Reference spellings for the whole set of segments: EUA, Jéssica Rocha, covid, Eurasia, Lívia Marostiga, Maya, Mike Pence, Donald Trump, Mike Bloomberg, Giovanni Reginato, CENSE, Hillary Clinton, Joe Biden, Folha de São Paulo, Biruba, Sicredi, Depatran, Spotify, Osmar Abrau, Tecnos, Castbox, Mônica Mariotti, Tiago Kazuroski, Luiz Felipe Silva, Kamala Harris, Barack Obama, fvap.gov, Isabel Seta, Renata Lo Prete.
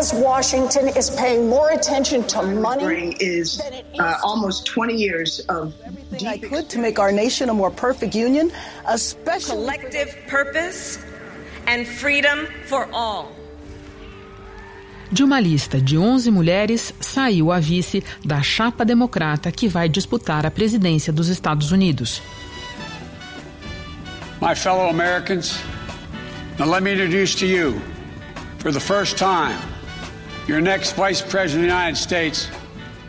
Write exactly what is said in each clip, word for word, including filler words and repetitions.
because Washington is paying more attention to money is uh, almost twenty years of everything I could to make our nation a more perfect union, a special collective purpose and freedom for all. De uma lista de onze mulheres, saiu a vice da chapa democrata que vai disputar a presidência dos Estados Unidos. My fellow Americans, now let me introduce to you, for the first time, your next Vice President of the United States,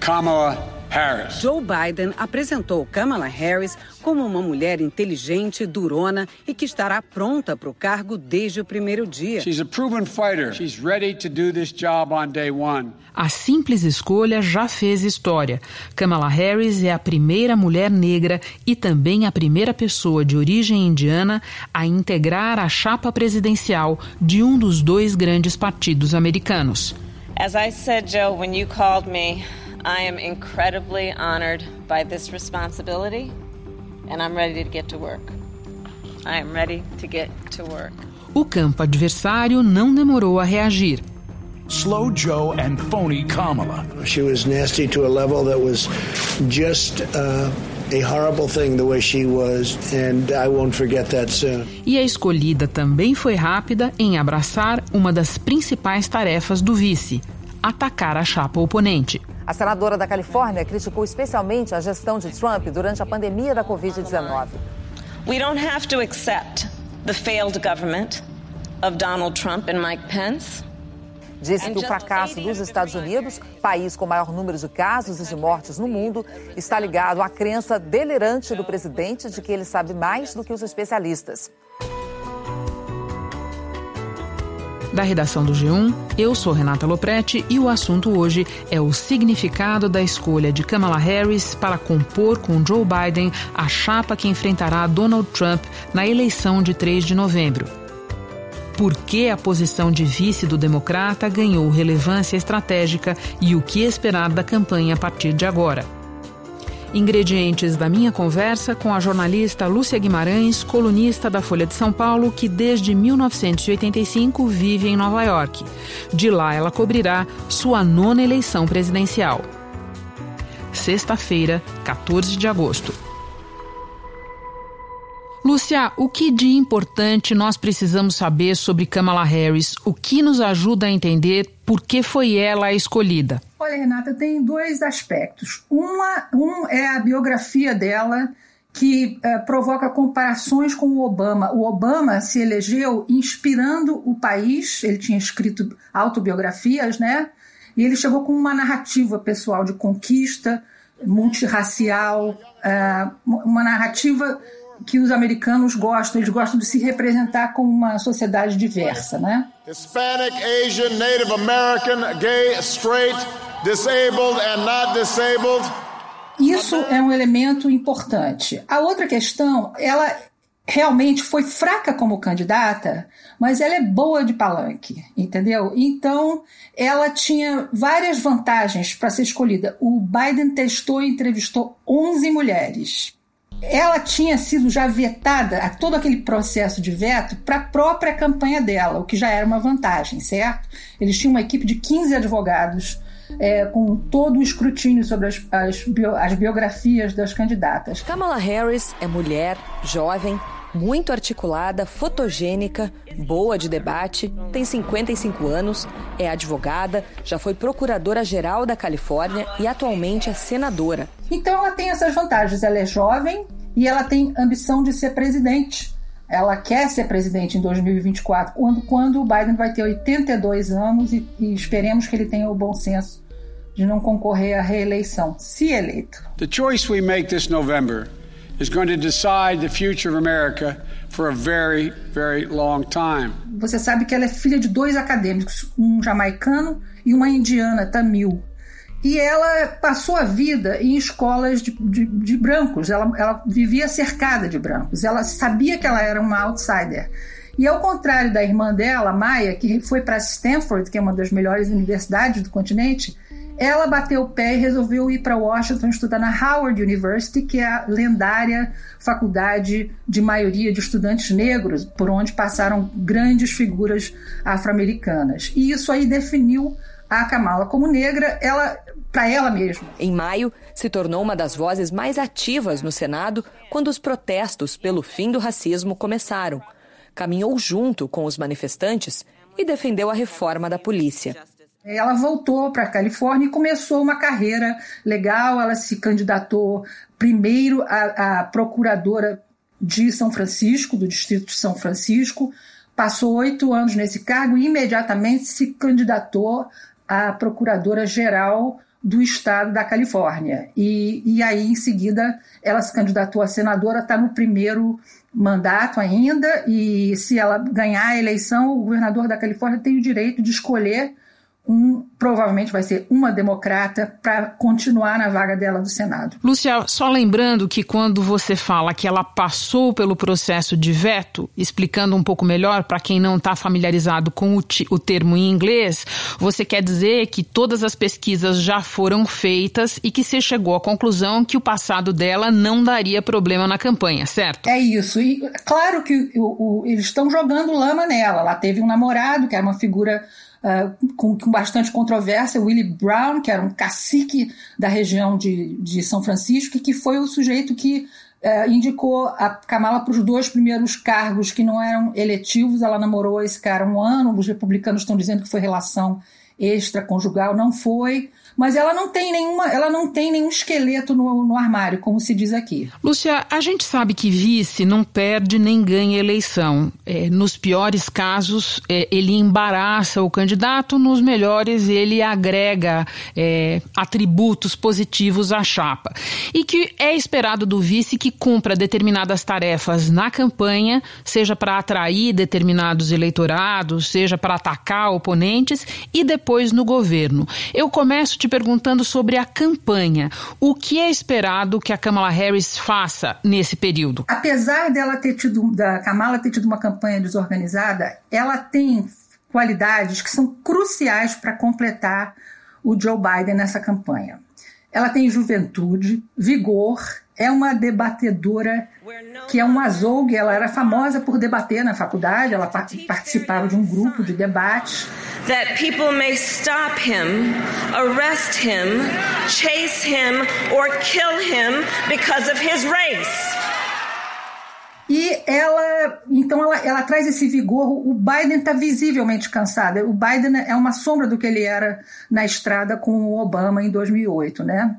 Kamala Harris. Joe Biden apresentou Kamala Harris como uma mulher inteligente, durona e que estará pronta para o cargo desde o primeiro dia. She's a proven fighter. She's ready to do this job on day one. A simples escolha já fez história. Kamala Harris é a primeira mulher negra e também a primeira pessoa de origem indiana a integrar a chapa presidencial de um dos dois grandes partidos americanos. As I said, Joe, when you called me, I am incredibly honored by this responsibility, and I'm ready to get to work. I am ready to get to work. O campo adversário não demorou a reagir. Slow Joe and phony Kamala. She was nasty to a level that was just uh, a horrible thing the way she was, and I won't forget that soon. E a escolhida também foi rápida em abraçar uma das principais tarefas do vice, atacar a chapa oponente. A senadora da Califórnia criticou especialmente a gestão de Trump durante a pandemia da covid dezenove. We don't have to accept the failed government of Donald Trump and Mike Pence. Disse que o fracasso dos Estados Unidos, país com maior número de casos e de mortes no mundo, está ligado à crença delirante do presidente de que ele sabe mais do que os especialistas. Da redação do G um, eu sou Renata Lo Prete e o assunto hoje é o significado da escolha de Kamala Harris para compor com Joe Biden a chapa que enfrentará Donald Trump na eleição de três de novembro. Por que a posição de vice do democrata ganhou relevância estratégica e o que esperar da campanha a partir de agora? Ingredientes da minha conversa com a jornalista Lúcia Guimarães, colunista da Folha de São Paulo, que desde mil novecentos e oitenta e cinco vive em Nova York. De lá ela cobrirá sua nona eleição presidencial. Sexta-feira, quatorze de agosto. Lúcia, o que de importante nós precisamos saber sobre Kamala Harris? O que nos ajuda a entender por que foi ela a escolhida? Olha, Renata, tem dois aspectos. Uma, um é a biografia dela, que eh, provoca comparações com o Obama. O Obama se elegeu inspirando o país, ele tinha escrito autobiografias, né? E ele chegou com uma narrativa pessoal de conquista, multirracial, eh, uma narrativa que os americanos gostam, eles gostam de se representar como uma sociedade diversa, né? Hispanic, Asian, Native American, gay, straight, disabled and not disabled. Isso é um elemento importante. A outra questão, ela realmente foi fraca como candidata, mas ela é boa de palanque, entendeu? Então, ela tinha várias vantagens para ser escolhida. O Biden testou e entrevistou onze mulheres. Ela tinha sido já vetada a todo aquele processo de veto para a própria campanha dela, o que já era uma vantagem, certo? Eles tinham uma equipe de quinze advogados é, com todo o escrutínio sobre as, as, bio, as biografias das candidatas. Kamala Harris é mulher, jovem, muito articulada, fotogênica, boa de debate, tem cinquenta e cinco anos, é advogada, já foi procuradora-geral da Califórnia e atualmente é senadora. Então ela tem essas vantagens, ela é jovem e ela tem ambição de ser presidente. Ela quer ser presidente em dois mil e vinte e quatro, quando, quando o Biden vai ter oitenta e dois anos e, e esperemos que ele tenha o bom senso de não concorrer à reeleição, se eleito. The choice we make this November is going to decide the future of America for a very, very long time. Você sabe que ela é filha de dois acadêmicos, um jamaicano e uma indiana, tamil. E ela passou a vida em escolas de, de, de brancos, ela, ela vivia cercada de brancos, ela sabia que ela era uma outsider. E ao contrário da irmã dela, Maya, que foi para Stanford, que é uma das melhores universidades do continente, Ela bateu o pé e resolveu ir para Washington estudar na Howard University, que é a lendária faculdade de maioria de estudantes negros, por onde passaram grandes figuras afro-americanas. E isso aí definiu a Kamala como negra, ela, para ela mesma. Em maio, se tornou uma das vozes mais ativas no Senado quando os protestos pelo fim do racismo começaram. Caminhou junto com os manifestantes e defendeu a reforma da polícia. Ela voltou para a Califórnia e começou uma carreira legal. Ela se candidatou primeiro à, à procuradora de São Francisco, do distrito de São Francisco. Passou oito anos nesse cargo e imediatamente se candidatou à procuradora-geral do estado da Califórnia. E, e aí, em seguida, ela se candidatou a senadora, está no primeiro mandato ainda, e se ela ganhar a eleição, o governador da Califórnia tem o direito de escolher um, provavelmente vai ser uma democrata, para continuar na vaga dela do Senado. Lúcia, só lembrando que quando você fala que ela passou pelo processo de veto, explicando um pouco melhor para quem não está familiarizado com o, t- o termo em inglês, você quer dizer que todas as pesquisas já foram feitas e que você chegou à conclusão que o passado dela não daria problema na campanha, certo? É isso. E claro que o, o, eles estão jogando lama nela. Ela teve um namorado que era uma figura Uh, com, com bastante controvérsia, Willie Brown, que era um cacique da região de, de São Francisco, que foi o sujeito que uh, indicou a Kamala para os dois primeiros cargos que não eram eletivos. Ela namorou esse cara um ano, os republicanos estão dizendo que foi relação extraconjugal, não foi, mas ela não tem nenhuma, ela não tem nenhum esqueleto no, no armário, como se diz aqui. Lúcia, a gente sabe que vice não perde nem ganha eleição. É, nos piores casos, é, ele embaraça o candidato, nos melhores, ele agrega é, atributos positivos à chapa. E que é esperado do vice que cumpra determinadas tarefas na campanha, seja para atrair determinados eleitorados, seja para atacar oponentes, e depois Depois no governo. Eu começo te perguntando sobre a campanha. O que é esperado que a Kamala Harris faça nesse período? Apesar dela ter tido, da Kamala ter tido uma campanha desorganizada, ela tem qualidades que são cruciais para completar o Joe Biden nessa campanha. Ela tem juventude, vigor, é uma debatedora que é um azougue. Ela era famosa por debater na faculdade, ela participava de um grupo de debates. That people may stop him, arrest him, chase him or kill him because of his race. E ela, então ela, ela traz esse vigor. O Biden está visivelmente cansado. O Biden é uma sombra do que ele era na estrada com o Obama em dois mil e oito, né?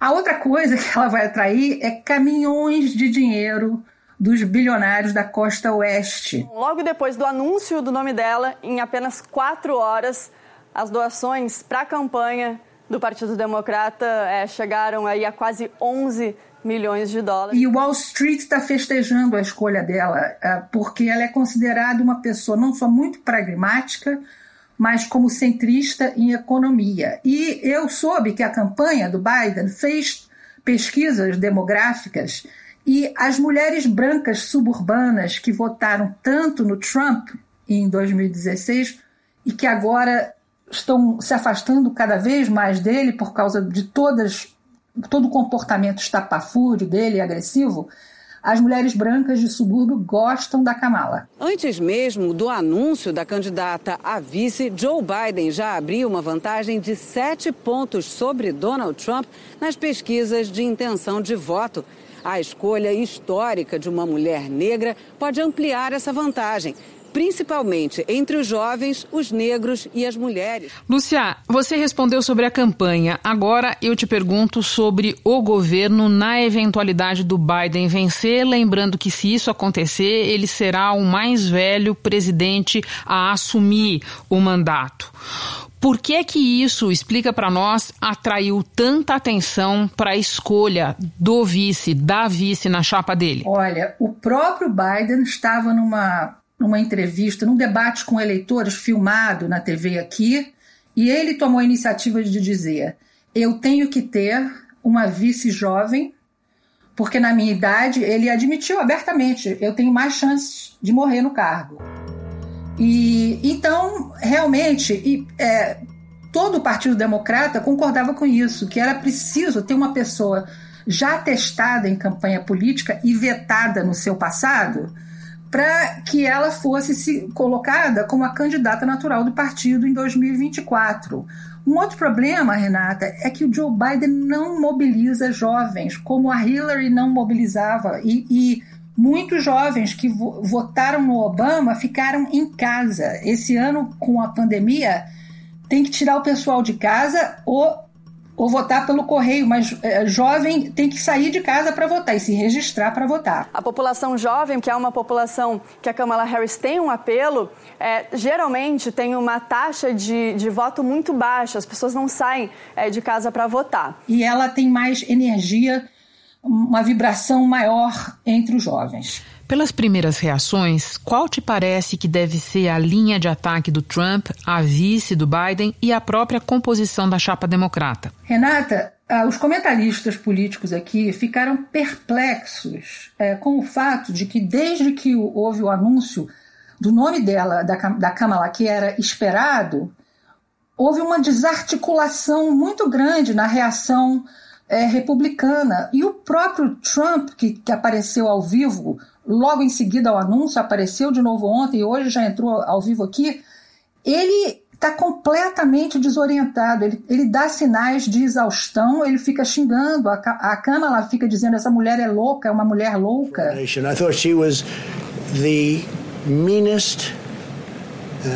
A outra coisa que ela vai atrair é caminhões de dinheiro dos bilionários da costa oeste. Logo depois do anúncio do nome dela, em apenas quatro horas, as doações para a campanha do Partido Democrata é, chegaram aí a quase onze milhões de dólares. E o Wall Street está festejando a escolha dela, porque ela é considerada uma pessoa não só muito pragmática, mas como centrista em economia. E eu soube que a campanha do Biden fez pesquisas demográficas e as mulheres brancas suburbanas que votaram tanto no Trump em dois mil e dezesseis e que agora estão se afastando cada vez mais dele por causa de todas, todo o comportamento estapafúrdio dele, agressivo, as mulheres brancas de subúrbio gostam da Kamala. Antes mesmo do anúncio da candidata a vice, Joe Biden já abriu uma vantagem de sete pontos sobre Donald Trump nas pesquisas de intenção de voto. A escolha histórica de uma mulher negra pode ampliar essa vantagem, principalmente entre os jovens, os negros e as mulheres. Lúcia, você respondeu sobre a campanha. Agora eu te pergunto sobre o governo na eventualidade do Biden vencer, lembrando que se isso acontecer, ele será o mais velho presidente a assumir o mandato. Por que é que isso, explica para nós, atraiu tanta atenção para a escolha do vice, da vice na chapa dele? Olha, o próprio Biden estava numa... numa entrevista, num debate com eleitores filmado na T V aqui, e ele tomou a iniciativa de dizer: eu tenho que ter uma vice jovem, porque na minha idade, ele admitiu abertamente, eu tenho mais chances de morrer no cargo. E então, realmente, e, é, todo o Partido Democrata concordava com isso, que era preciso ter uma pessoa já testada em campanha política e vetada no seu passado, para que ela fosse se colocada como a candidata natural do partido em dois mil e vinte e quatro. Um outro problema, Renata, é que o Joe Biden não mobiliza jovens, como a Hillary não mobilizava. E, e muitos jovens que vo- votaram no Obama ficaram em casa. Esse ano, com a pandemia, tem que tirar o pessoal de casa ou, ou votar pelo correio, mas é, jovem tem que sair de casa para votar e se registrar para votar. A população jovem, que é uma população que a Kamala Harris tem um apelo, é, geralmente tem uma taxa de, de voto muito baixa, as pessoas não saem é, de casa para votar. E ela tem mais energia, uma vibração maior entre os jovens. Pelas primeiras reações, qual te parece que deve ser a linha de ataque do Trump, a vice do Biden e a própria composição da chapa democrata? Renata, os comentaristas políticos aqui ficaram perplexos é, com o fato de que desde que houve o anúncio do nome dela, da, da Kamala, que era esperado, houve uma desarticulação muito grande na reação é, republicana. E o próprio Trump, que, que apareceu ao vivo logo em seguida ao anúncio, apareceu de novo ontem e hoje já entrou ao vivo aqui, ele está completamente desorientado, ele, ele dá sinais de exaustão, ele fica xingando, a, a Kamala fica dizendo, essa mulher é louca, é uma mulher louca. I thought she was the meanest, uh,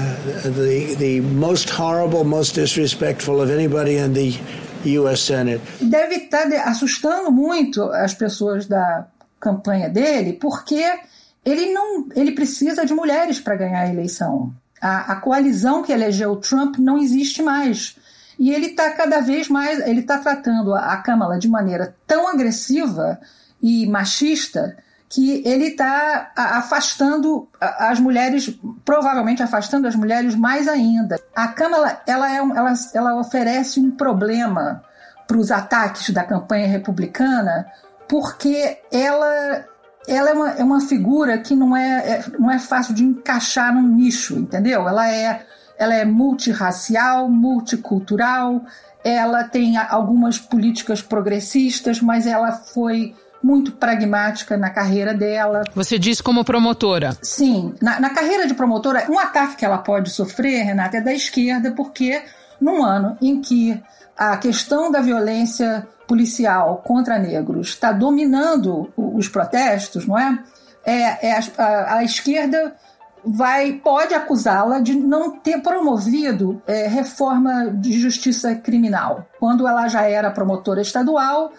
the, the most horrible, most disrespectful of anybody in the U S Senate. Deve estar tá assustando muito as pessoas da campanha dele, porque ele, não, ele precisa de mulheres para ganhar a eleição. A, a coalizão que elegeu o Trump não existe mais. E ele está cada vez mais, ele está tratando a, a Kamala de maneira tão agressiva e machista que ele está afastando as mulheres, provavelmente afastando as mulheres mais ainda. A Kamala, ela, é, ela, ela oferece um problema para os ataques da campanha republicana, porque ela, ela é, uma, é uma figura que não é, é, não é fácil de encaixar num nicho, entendeu? Ela é, ela é multirracial, multicultural, ela tem algumas políticas progressistas, mas ela foi muito pragmática na carreira dela. Você diz como promotora. Sim. Na, na carreira de promotora, um ataque que ela pode sofrer, Renata, é da esquerda, porque num ano em que a questão da violência policial contra negros está dominando os protestos, não é? É, é a, a esquerda vai, pode acusá-la de não ter promovido é, reforma de justiça criminal. Quando ela já era promotora estadual,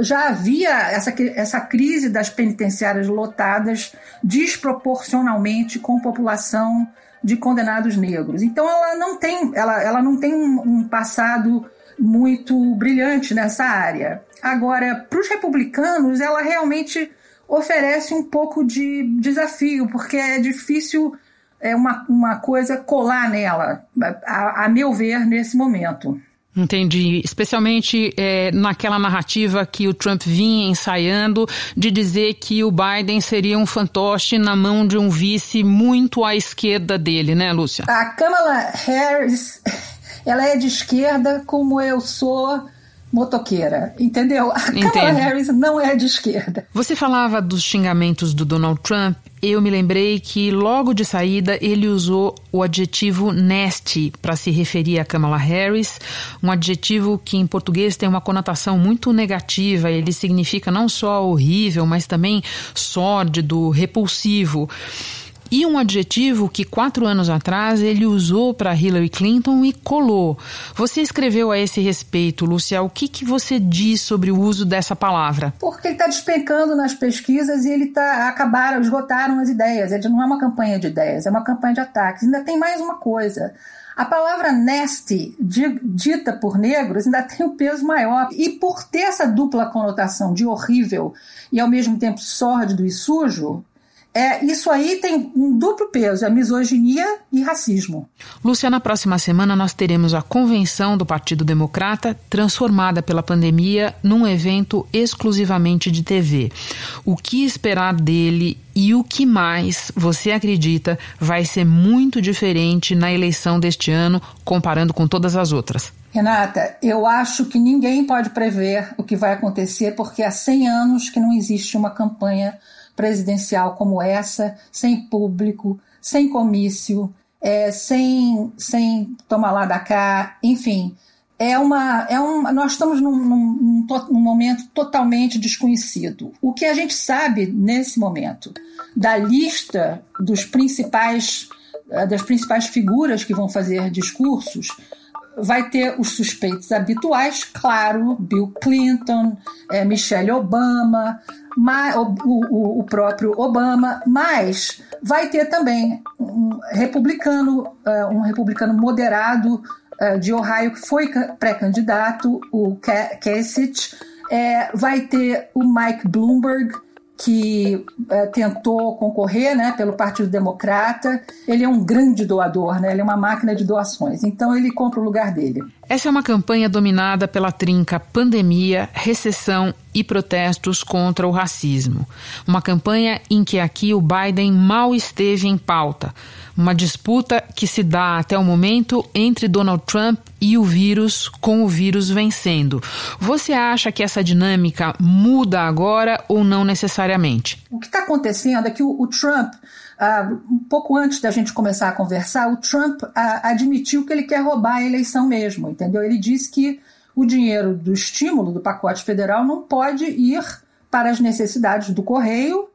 já havia essa, essa crise das penitenciárias lotadas desproporcionalmente com população de condenados negros. Então ela não tem, ela, ela não tem um, um passado muito brilhante nessa área. Agora, para os republicanos, ela realmente oferece um pouco de desafio, porque é difícil é, uma, uma coisa colar nela, a, a meu ver, nesse momento. Entendi. Especialmente é, naquela narrativa que o Trump vinha ensaiando de dizer que o Biden seria um fantoche na mão de um vice muito à esquerda dele, né, Lúcia? A Kamala Harris, ela é de esquerda como eu sou motoqueira, entendeu? A Entendo. Kamala Harris não é de esquerda. Você falava dos xingamentos do Donald Trump. Eu me lembrei que logo de saída ele usou o adjetivo nasty para se referir a Kamala Harris, um adjetivo que em português tem uma conotação muito negativa. Ele significa não só horrível, mas também sórdido, repulsivo. E um adjetivo que quatro anos atrás ele usou para Hillary Clinton e colou. Você escreveu a esse respeito, Lúcia. O que, que você diz sobre o uso dessa palavra? Porque ele está despencando nas pesquisas e ele tá, acabaram, esgotaram as ideias. Ele não é uma campanha de ideias, é uma campanha de ataques. Ainda tem mais uma coisa. A palavra nasty, dita por negros, ainda tem um peso maior. E por ter essa dupla conotação de horrível e ao mesmo tempo sórdido e sujo, É, isso aí tem um duplo peso, é misoginia e racismo. Lúcia, na próxima semana nós teremos a convenção do Partido Democrata, transformada pela pandemia num evento exclusivamente de T V. O que esperar dele e o que mais você acredita vai ser muito diferente na eleição deste ano, comparando com todas as outras? Renata, eu acho que ninguém pode prever o que vai acontecer, porque há cem anos que não existe uma campanha presidencial como essa, sem público, sem comício, é, sem, sem tomar lá da cá, enfim. É uma, é uma, nós estamos num, num, num momento totalmente desconhecido. O que a gente sabe nesse momento, da lista dos principais, das principais figuras que vão fazer discursos, vai ter os suspeitos habituais, claro, Bill Clinton, é, Michelle Obama, ma, o, o, o próprio Obama, mas vai ter também um republicano, uh, um republicano moderado uh, de Ohio, que foi pré-candidato, o Kasich, é, vai ter o Mike Bloomberg, que uh, tentou concorrer, né, pelo Partido Democrata. Ele é um grande doador, né? Ele é uma máquina de doações, então ele compra o lugar dele. Essa é uma campanha dominada pela trinca pandemia, recessão e protestos contra o racismo. Uma campanha em que aqui o Biden mal esteve em pauta. Uma disputa que se dá até o momento entre Donald Trump e o vírus, com o vírus vencendo. Você acha que essa dinâmica muda agora ou não necessariamente? O que está acontecendo é que o, o Trump... Uh, um pouco antes da gente começar a conversar, o Trump uh, admitiu que ele quer roubar a eleição mesmo, entendeu? Ele disse que o dinheiro do estímulo do pacote federal não pode ir para as necessidades do correio,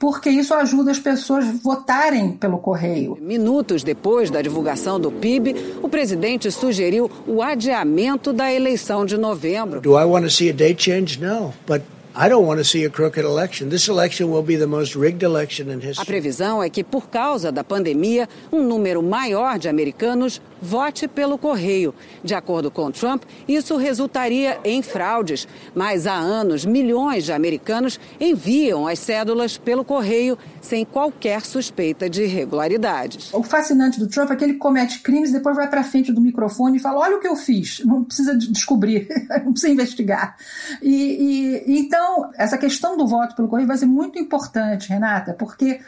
porque isso ajuda as pessoas a votarem pelo correio. Minutos depois da divulgação do P I B, o presidente sugeriu o adiamento da eleição de novembro. Do I want to see a date change? No, but I don't want to see a crooked election. This election will be the most rigged election in history. A previsão é que, por causa da pandemia, um número maior de americanos vote pelo correio. De acordo com Trump, isso resultaria em fraudes. Mas há anos, milhões de americanos enviam as cédulas pelo correio sem qualquer suspeita de irregularidades. O fascinante do Trump é que ele comete crimes, depois vai para frente do microfone e fala: olha o que eu fiz, não precisa descobrir, não precisa investigar. E, e então Então, essa questão do voto pelo correio vai ser muito importante, Renata, porque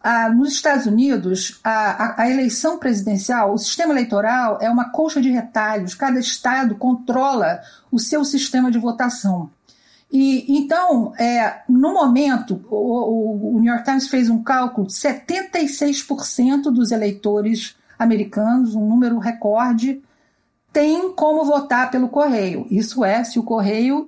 ah, nos Estados Unidos, a, a, a eleição presidencial, o sistema eleitoral é uma colcha de retalhos. Cada estado controla o seu sistema de votação. E então, é, no momento, o, o, o New York Times fez um cálculo de setenta e seis por cento dos eleitores americanos, um número recorde, tem como votar pelo correio. Isso é, se o correio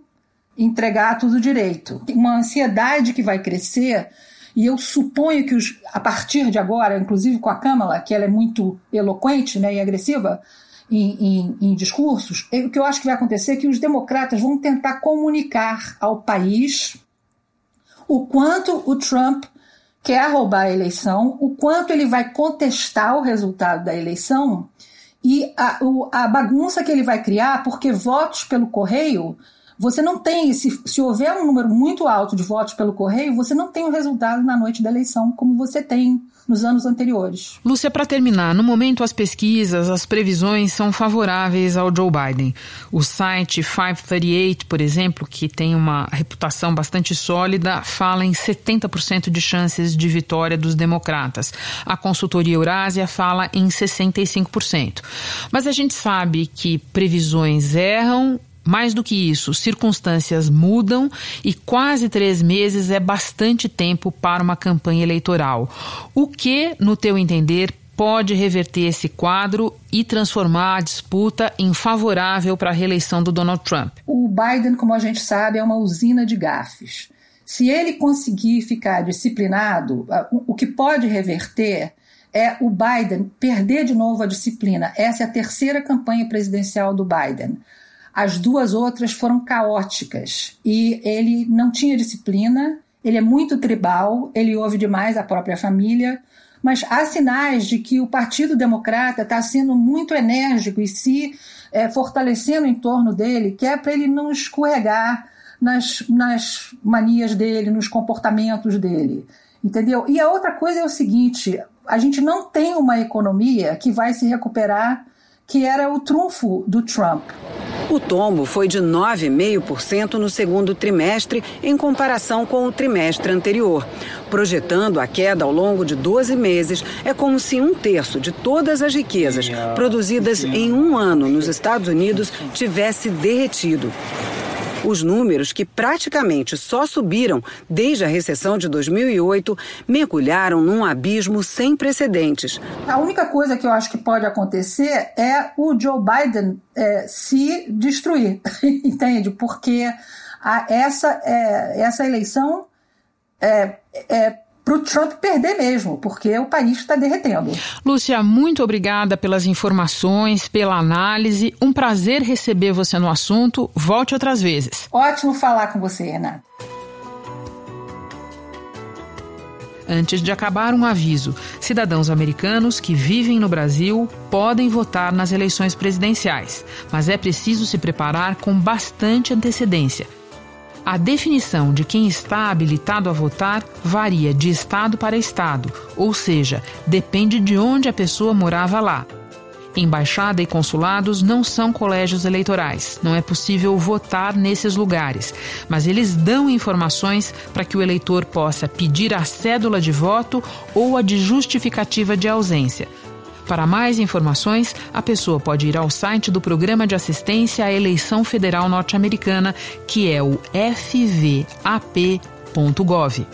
entregar tudo direito. Uma ansiedade que vai crescer, e eu suponho que os, a partir de agora, inclusive com a Kamala, que ela é muito eloquente, né, e agressiva em, em, em discursos, o que eu acho que vai acontecer é que os democratas vão tentar comunicar ao país o quanto o Trump quer roubar a eleição, o quanto ele vai contestar o resultado da eleição e a, a bagunça que ele vai criar, porque votos pelo correio você não tem, se, se houver um número muito alto de votos pelo correio, você não tem o resultado na noite da eleição como você tem nos anos anteriores. Lúcia, para terminar, no momento as pesquisas, as previsões são favoráveis ao Joe Biden. O site FiveThirtyEight, por exemplo, que tem uma reputação bastante sólida, fala em setenta por cento de chances de vitória dos democratas. A consultoria Eurasia fala em sessenta e cinco por cento. Mas a gente sabe que previsões erram. Mais do que isso, circunstâncias mudam e quase três meses é bastante tempo para uma campanha eleitoral. O que, no teu entender, pode reverter esse quadro e transformar a disputa em favorável para a reeleição do Donald Trump? O Biden, como a gente sabe, é uma usina de gafes. Se ele conseguir ficar disciplinado, o que pode reverter é o Biden perder de novo a disciplina. Essa é a terceira campanha presidencial do Biden. As duas outras foram caóticas e ele não tinha disciplina, ele é muito tribal, ele ouve demais a própria família, mas há sinais de que o Partido Democrata está sendo muito enérgico e se é, fortalecendo em torno dele, que é para ele não escorregar nas, nas manias dele, nos comportamentos dele. entendeu? E a outra coisa é o seguinte, a gente não tem uma economia que vai se recuperar, que era o trunfo do Trump. O tombo foi de nove vírgula cinco por cento no segundo trimestre em comparação com o trimestre anterior. Projetando a queda ao longo de doze meses, é como se um terço de todas as riquezas produzidas em um ano nos Estados Unidos tivesse derretido. Os números, que praticamente só subiram desde a recessão de dois mil e oito, mergulharam num abismo sem precedentes. A única coisa que eu acho que pode acontecer é o Joe Biden é, se destruir, entende? Porque a, essa, é, essa eleição é, é para o Trump perder mesmo, porque o país está derretendo. Lúcia, muito obrigada pelas informações, pela análise. Um prazer receber você no assunto. Volte outras vezes. Ótimo falar com você, Renata. Antes de acabar, um aviso. Cidadãos americanos que vivem no Brasil podem votar nas eleições presidenciais, mas é preciso se preparar com bastante antecedência. A definição de quem está habilitado a votar varia de estado para estado, ou seja, depende de onde a pessoa morava lá. Embaixada e consulados não são colégios eleitorais, não é possível votar nesses lugares, mas eles dão informações para que o eleitor possa pedir a cédula de voto ou a de justificativa de ausência. Para mais informações, a pessoa pode ir ao site do Programa de Assistência à Eleição Federal Norte-Americana, que é o f v a p ponto gov.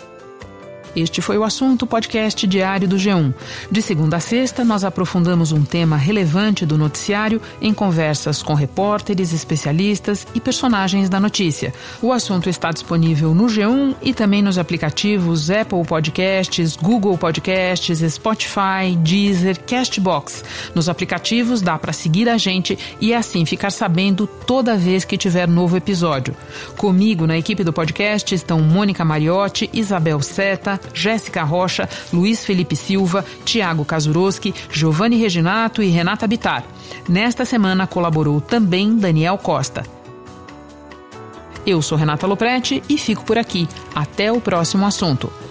Este foi o assunto podcast diário do G um. De segunda a sexta, nós aprofundamos um tema relevante do noticiário em conversas com repórteres, especialistas e personagens da notícia. O assunto está disponível no G um e também nos aplicativos Apple Podcasts, Google Podcasts, Spotify, Deezer, Castbox. Nos aplicativos dá para seguir a gente e assim ficar sabendo toda vez que tiver novo episódio. Comigo na equipe do podcast estão Mônica Mariotti, Isabel Seta, Jéssica Rocha, Luiz Felipe Silva, Tiago Kazuroski, Giovanni Reginato e Renata Bittar. Nesta semana colaborou também Daniel Costa. Eu sou Renata Lo Prete e fico por aqui. Até o próximo assunto.